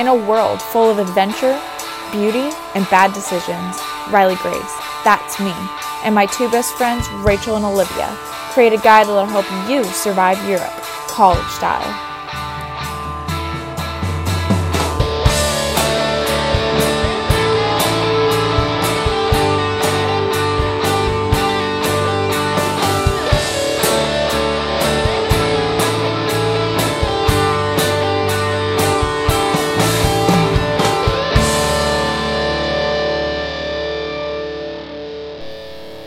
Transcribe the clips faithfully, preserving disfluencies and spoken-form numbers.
In a world full of adventure, beauty, and bad decisions, Riley Grace, that's me, and my two best friends, Rachel and Olivia, create a guide that'll help you survive Europe, college style.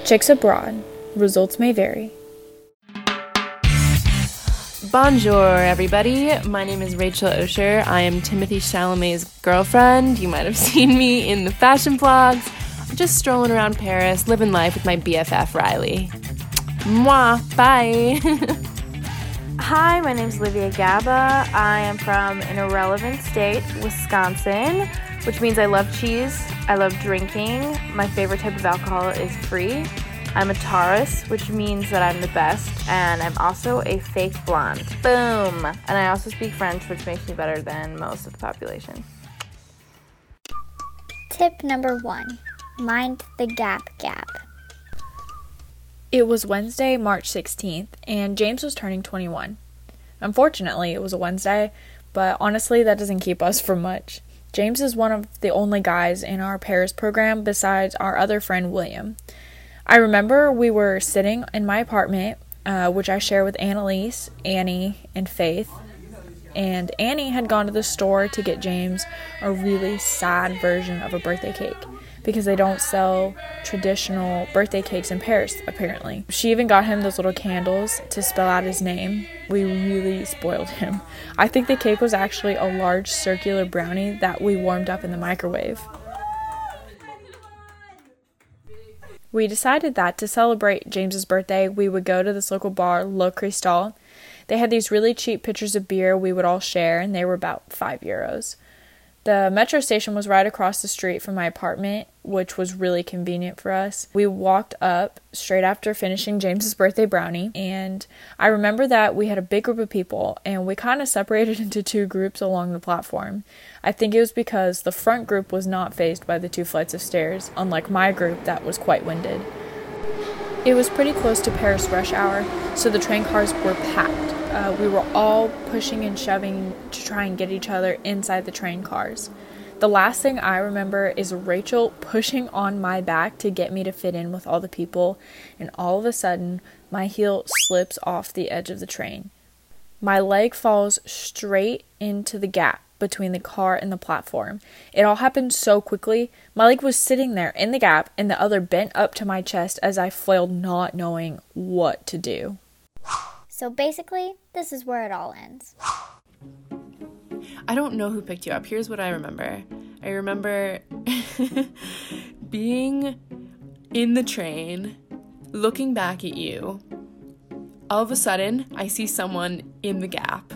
Chicks abroad. Results may vary. Bonjour, everybody. My name is Rachel Osher. I am Timothée Chalamet's girlfriend. You might have seen me in the fashion vlogs. I'm just strolling around Paris, living life with my B F F, Riley. Mwah. Bye. Hi, my name is Livia Gabba. I am from an irrelevant state, Wisconsin, which means I love cheese, I love drinking, my favorite type of alcohol is free. I'm a Taurus, which means that I'm the best, and I'm also a fake blonde. Boom! And I also speak French, which makes me better than most of the population. Tip number one, mind the gap gap. It was Wednesday, March sixteenth, and James was turning twenty-one. Unfortunately, it was a Wednesday, but honestly, that doesn't keep us from much. James is one of the only guys in our Paris program besides our other friend, William. I remember we were sitting in my apartment, uh, which I share with Annalise, Annie, and Faith. And Annie had gone to the store to get James a really sad version of a birthday cake because they don't sell traditional birthday cakes in Paris, apparently. She even got him those little candles to spell out his name. We really spoiled him. I think the cake was actually a large circular brownie that we warmed up in the microwave. We decided that to celebrate James's birthday, we would go to this local bar, Le Cristal. They had these really cheap pitchers of beer we would all share, and they were about five euros. The metro station was right across the street from my apartment, which was really convenient for us. We walked up straight after finishing James's birthday brownie, and I remember that we had a big group of people, and we kind of separated into two groups along the platform. I think it was because the front group was not fazed by the two flights of stairs, unlike my group that was quite winded. It was pretty close to Paris rush hour, so the train cars were packed. Uh, we were all pushing and shoving to try and get each other inside the train cars. The last thing I remember is Rachel pushing on my back to get me to fit in with all the people, and all of a sudden, my heel slips off the edge of the train. My leg falls straight into the gap between the car and the platform. It all happened so quickly. My leg was sitting there in the gap, and the other bent up to my chest as I flailed, not knowing what to do. So basically, this is where it all ends. I don't know who picked you up. Here's what I remember. I remember being in the train, looking back at you. All of a sudden, I see someone in the gap.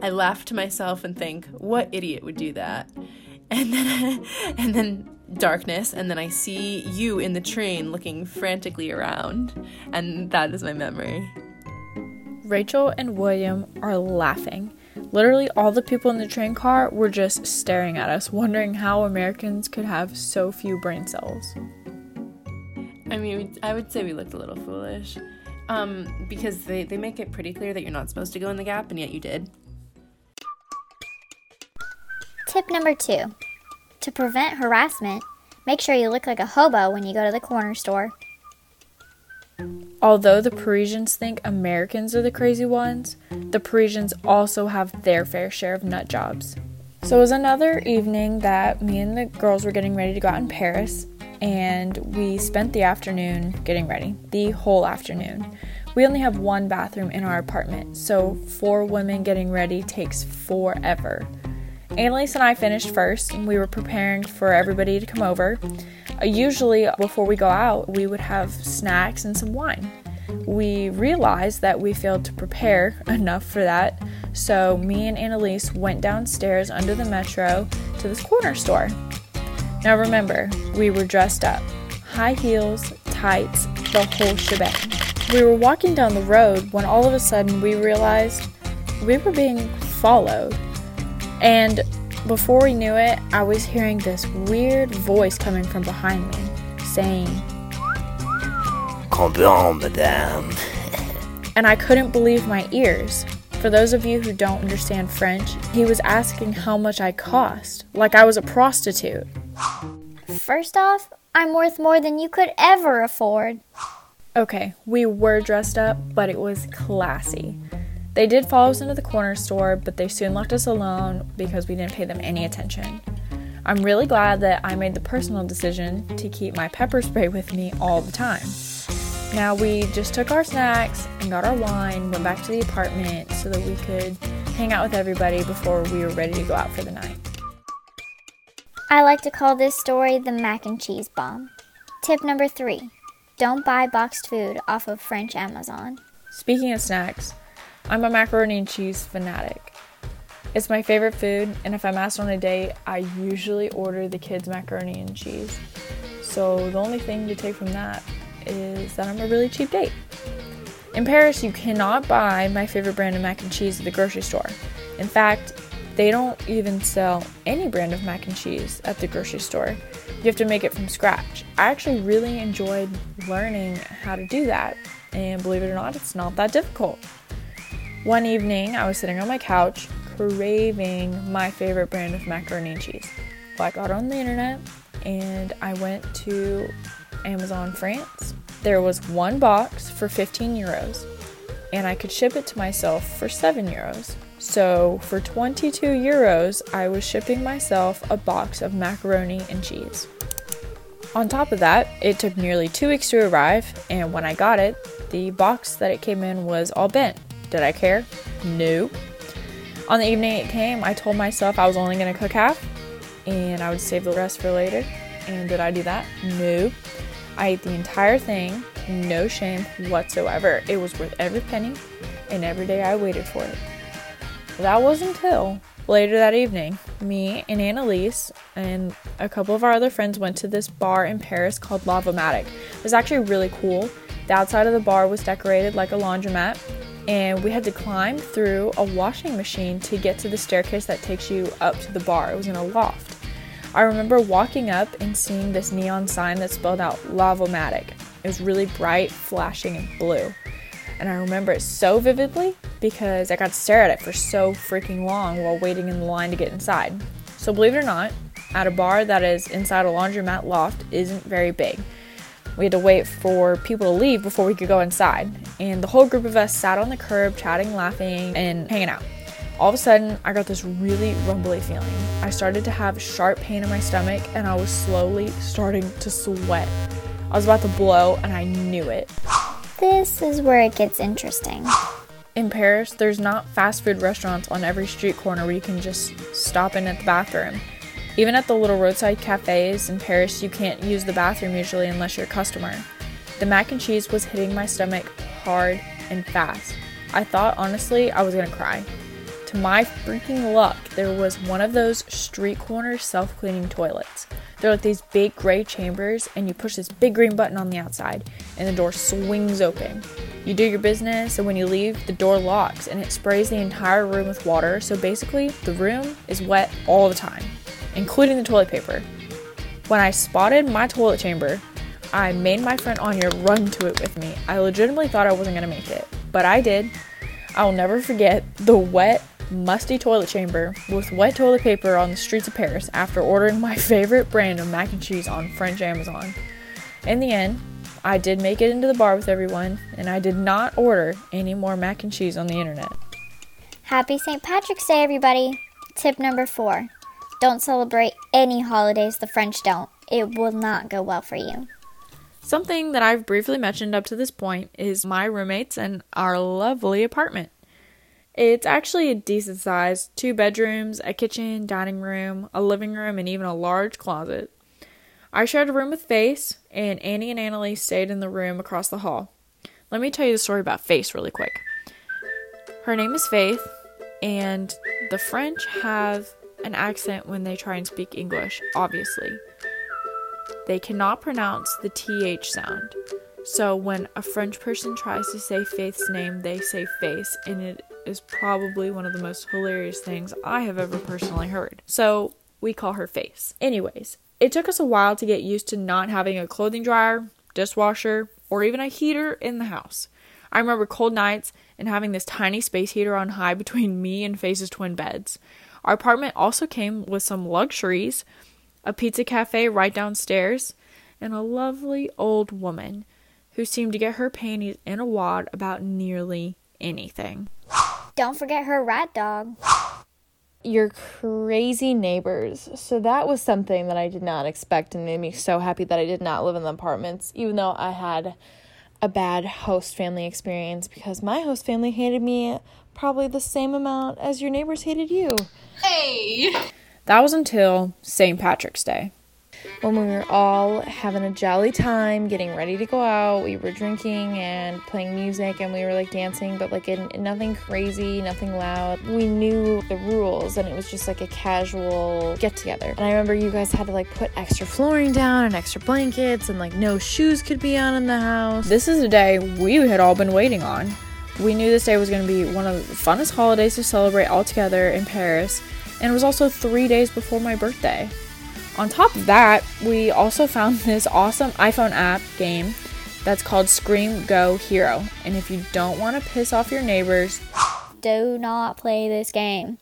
I laugh to myself and think, what idiot would do that? And then, and then darkness, and then I see you in the train looking frantically around. And that is my memory. Rachel and William are laughing. Literally all the people in the train car were just staring at us, wondering how Americans could have so few brain cells. I mean, I would say we looked a little foolish, um, because they, they make it pretty clear that you're not supposed to go in the gap, and yet you did. Tip number two. To prevent harassment, make sure you look like a hobo when you go to the corner store. Although the Parisians think Americans are the crazy ones, the Parisians also have their fair share of nut jobs. So it was another evening that me and the girls were getting ready to go out in Paris, and we spent the afternoon getting ready, the whole afternoon. We only have one bathroom in our apartment, so four women getting ready takes forever. Annalise and I finished first, and we were preparing for everybody to come over. Usually, before we go out, we would have snacks and some wine. We realized that we failed to prepare enough for that, so me and Annalise went downstairs under the metro to this corner store. Now remember, we were dressed up. High heels, tights, the whole shebang. We were walking down the road when all of a sudden we realized we were being followed. And Before we knew it, I was hearing this weird voice coming from behind me, saying, "Combien, madame?" And I couldn't believe my ears. For those of you who don't understand French, he was asking how much I cost, like I was a prostitute. First off, I'm worth more than you could ever afford. Okay, we were dressed up, but it was classy. They did follow us into the corner store, but they soon left us alone because we didn't pay them any attention. I'm really glad that I made the personal decision to keep my pepper spray with me all the time. Now we just took our snacks and got our wine, went back to the apartment so that we could hang out with everybody before we were ready to go out for the night. I like to call this story the mac and cheese bomb. Tip number three, don't buy boxed food off of French Amazon. Speaking of snacks, I'm a macaroni and cheese fanatic. It's my favorite food, and if I'm asked on a date, I usually order the kids' macaroni and cheese. So the only thing to take from that is that I'm a really cheap date. In Paris, you cannot buy my favorite brand of mac and cheese at the grocery store. In fact, they don't even sell any brand of mac and cheese at the grocery store. You have to make it from scratch. I actually really enjoyed learning how to do that, and believe it or not, it's not that difficult. One evening, I was sitting on my couch, craving my favorite brand of macaroni and cheese. So I got on the internet, and I went to Amazon France. There was one box for fifteen euros, and I could ship it to myself for seven euros. So for twenty-two euros, I was shipping myself a box of macaroni and cheese. On top of that, it took nearly two weeks to arrive, and when I got it, the box that it came in was all bent. Did I care? Nope. On the evening it came, I told myself I was only going to cook half, and I would save the rest for later. And did I do that? Nope. I ate the entire thing, no shame whatsoever. It was worth every penny, and every day I waited for it. That was until later that evening. Me and Annalise and a couple of our other friends went to this bar in Paris called Lavomatic. It was actually really cool. The outside of the bar was decorated like a laundromat, and we had to climb through a washing machine to get to the staircase that takes you up to the bar. It was in a loft. I remember walking up and seeing this neon sign that spelled out Lavomatic. It was really bright, flashing, and blue. And I remember it so vividly because I got to stare at it for so freaking long while waiting in the line to get inside. So believe it or not, at a bar that is inside a laundromat loft isn't very big. We had to wait for people to leave before we could go inside. And the whole group of us sat on the curb, chatting, laughing, and hanging out. All of a sudden, I got this really rumbly feeling. I started to have sharp pain in my stomach, and I was slowly starting to sweat. I was about to blow, and I knew it. This is where it gets interesting. In Paris, there's not fast food restaurants on every street corner where you can just stop in at the bathroom. Even at the little roadside cafes in Paris, you can't use the bathroom usually unless you're a customer. The mac and cheese was hitting my stomach hard and fast. I thought, honestly, I was gonna cry. To my freaking luck, there was one of those street corner self-cleaning toilets. They're like these big gray chambers, and you push this big green button on the outside, and the door swings open. You do your business, and when you leave, the door locks, and it sprays the entire room with water, so basically, the room is wet all the time, including the toilet paper. When I spotted my toilet chamber, I made my friend Anya run to it with me. I legitimately thought I wasn't gonna make it, but I did. I'll never forget the wet, musty toilet chamber with wet toilet paper on the streets of Paris after ordering my favorite brand of mac and cheese on French Amazon. In the end, I did make it into the bar with everyone, and I did not order any more mac and cheese on the internet. Happy Saint Patrick's Day, everybody! Tip number four. Don't celebrate any holidays the French don't. It will not go well for you. Something that I've briefly mentioned up to this point is my roommates and our lovely apartment. It's actually a decent size, two bedrooms, a kitchen, dining room, a living room, and even a large closet. I shared a room with Face, and Annie and Annalise stayed in the room across the hall. Let me tell you the story about Face really quick. Her name is Faith, and the French have an accent when they try and speak English, obviously. They cannot pronounce the T H sound. So when a French person tries to say Faith's name, they say Face, and it is probably one of the most hilarious things I have ever personally heard. So we call her Face. Anyways, it took us a while to get used to not having a clothing dryer, dishwasher, or even a heater in the house. I remember cold nights and having this tiny space heater on high between me and Face's twin beds. Our apartment also came with some luxuries, a pizza cafe right downstairs, and a lovely old woman who seemed to get her panties in a wad about nearly anything. Don't forget her rat dog. Your crazy neighbors. So that was something that I did not expect and made me so happy that I did not live in the apartments, even though I had a bad host family experience because my host family hated me probably the same amount as your neighbors hated you. Hey! That was until Saint Patrick's Day, when we were all having a jolly time, getting ready to go out. We were drinking and playing music, and we were, like, dancing, but, like, in, nothing crazy, nothing loud. We knew the rules, and it was just, like, a casual get-together. And I remember you guys had to, like, put extra flooring down and extra blankets, and, like, no shoes could be on in the house. This is a day we had all been waiting on. We knew this day was going to be one of the funnest holidays to celebrate all together in Paris, and it was also three days before my birthday. On top of that, we also found this awesome iPhone app game that's called Scream Go Hero. And if you don't want to piss off your neighbors, do not play this game.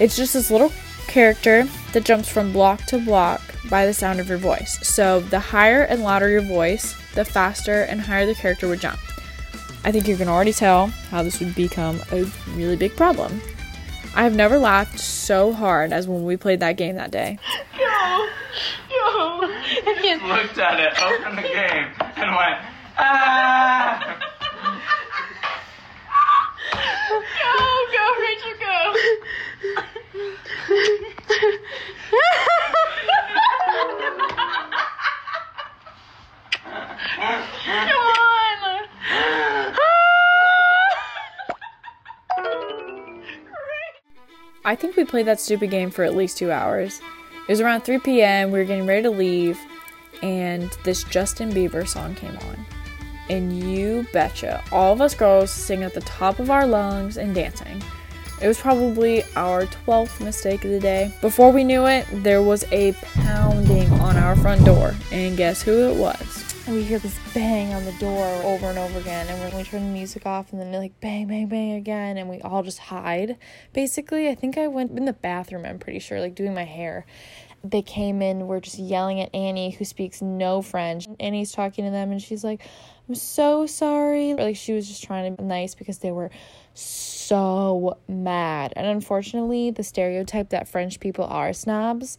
It's just this little character that jumps from block to block by the sound of your voice. So the higher and louder your voice, the faster and higher the character would jump. I think you can already tell how this would become a really big problem. I have never laughed so hard as when we played that game that day. No, no, I can't. Just looked at it, opened the game, and went, ah! Go, go, Rachel, go! Come on! I think we played that stupid game for at least two hours. It was around three p.m., we were getting ready to leave, and this Justin Bieber song came on. And you betcha, all of us girls sing at the top of our lungs and dancing. It was probably our twelfth mistake of the day. Before we knew it, there was a pounding on our front door, and guess who it was? And we hear this bang on the door over and over again, and when we turn the music off, and then they're like bang, bang, bang again, and we all just hide. Basically, I think I went in the bathroom, I'm pretty sure, like doing my hair. They came in, we're just yelling at Annie, who speaks no French. Annie's talking to them, and she's like, I'm so sorry. Or, like, she was just trying to be nice because they were so mad. And unfortunately, the stereotype that French people are snobs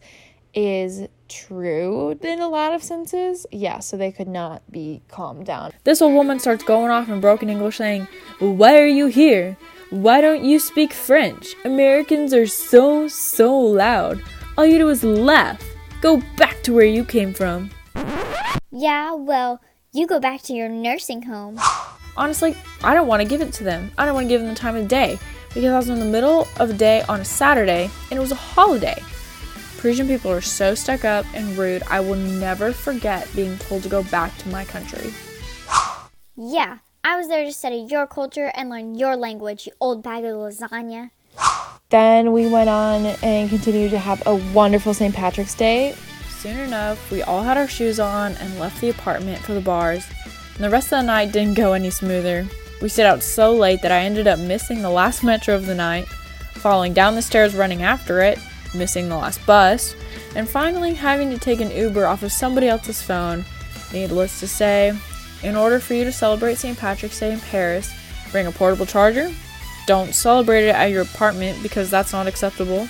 is true in a lot of senses. Yeah, so they could not be calmed down. This old woman starts going off in broken English saying, why are you here? Why don't you speak French? Americans are so, so loud. All you do is laugh. Go back to where you came from. Yeah, well, you go back to your nursing home. Honestly, I don't want to give it to them. I don't want to give them the time of the day because I was in the middle of the day on a Saturday and it was a holiday. Parisian people are so stuck up and rude, I will never forget being told to go back to my country. Yeah, I was there to study your culture and learn your language, you old bag of lasagna. Then we went on and continued to have a wonderful Saint Patrick's Day. Soon enough, we all had our shoes on and left the apartment for the bars, and the rest of the night didn't go any smoother. We stayed out so late that I ended up missing the last metro of the night, falling down the stairs running after it, missing the last bus, and finally having to take an Uber off of somebody else's phone. Needless to say, in order for you to celebrate Saint Patrick's Day in Paris, bring a portable charger, don't celebrate it at your apartment because that's not acceptable,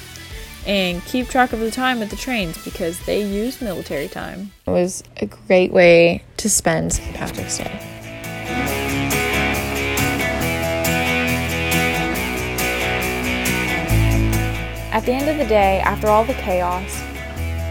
and keep track of the time at the trains because they use military time. It was a great way to spend Saint Patrick's Day. At the end of the day, after all the chaos,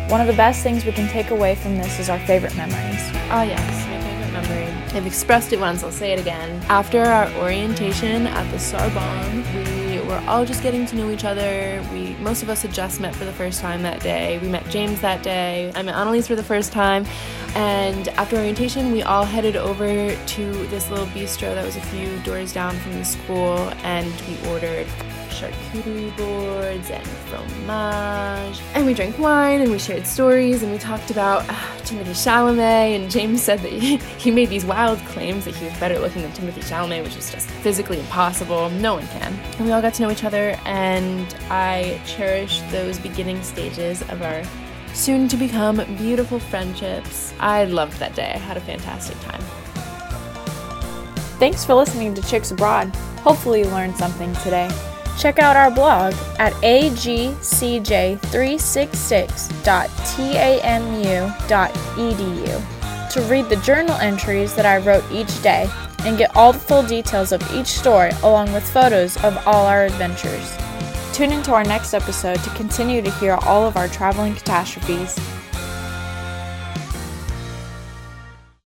one of the best things we can take away from this is our favorite memories. Oh yes, my favorite memory. I've expressed it once, I'll say it again. After our orientation at the Sorbonne, we We're all just getting to know each other. We, most of us had just met for the first time that day. We met James that day. I met Annalise for the first time. And after orientation, we all headed over to this little bistro that was a few doors down from the school, and we ordered charcuterie boards and fromage, and we drank wine and we shared stories, and we talked about uh, Timothée Chalamet, and James said that he, he made these wild claims that he was better looking than Timothée Chalamet, which is just physically impossible. No one can. And we all got to know each other, and I cherished those beginning stages of our soon-to-become beautiful friendships. I loved that day. I had a fantastic time. Thanks for listening to Chicks Abroad. Hopefully you learned something today. Check out our blog at a g c j three six six dot tamu dot e d u to read the journal entries that I wrote each day and get all the full details of each story along with photos of all our adventures. Tune into our next episode to continue to hear all of our traveling catastrophes.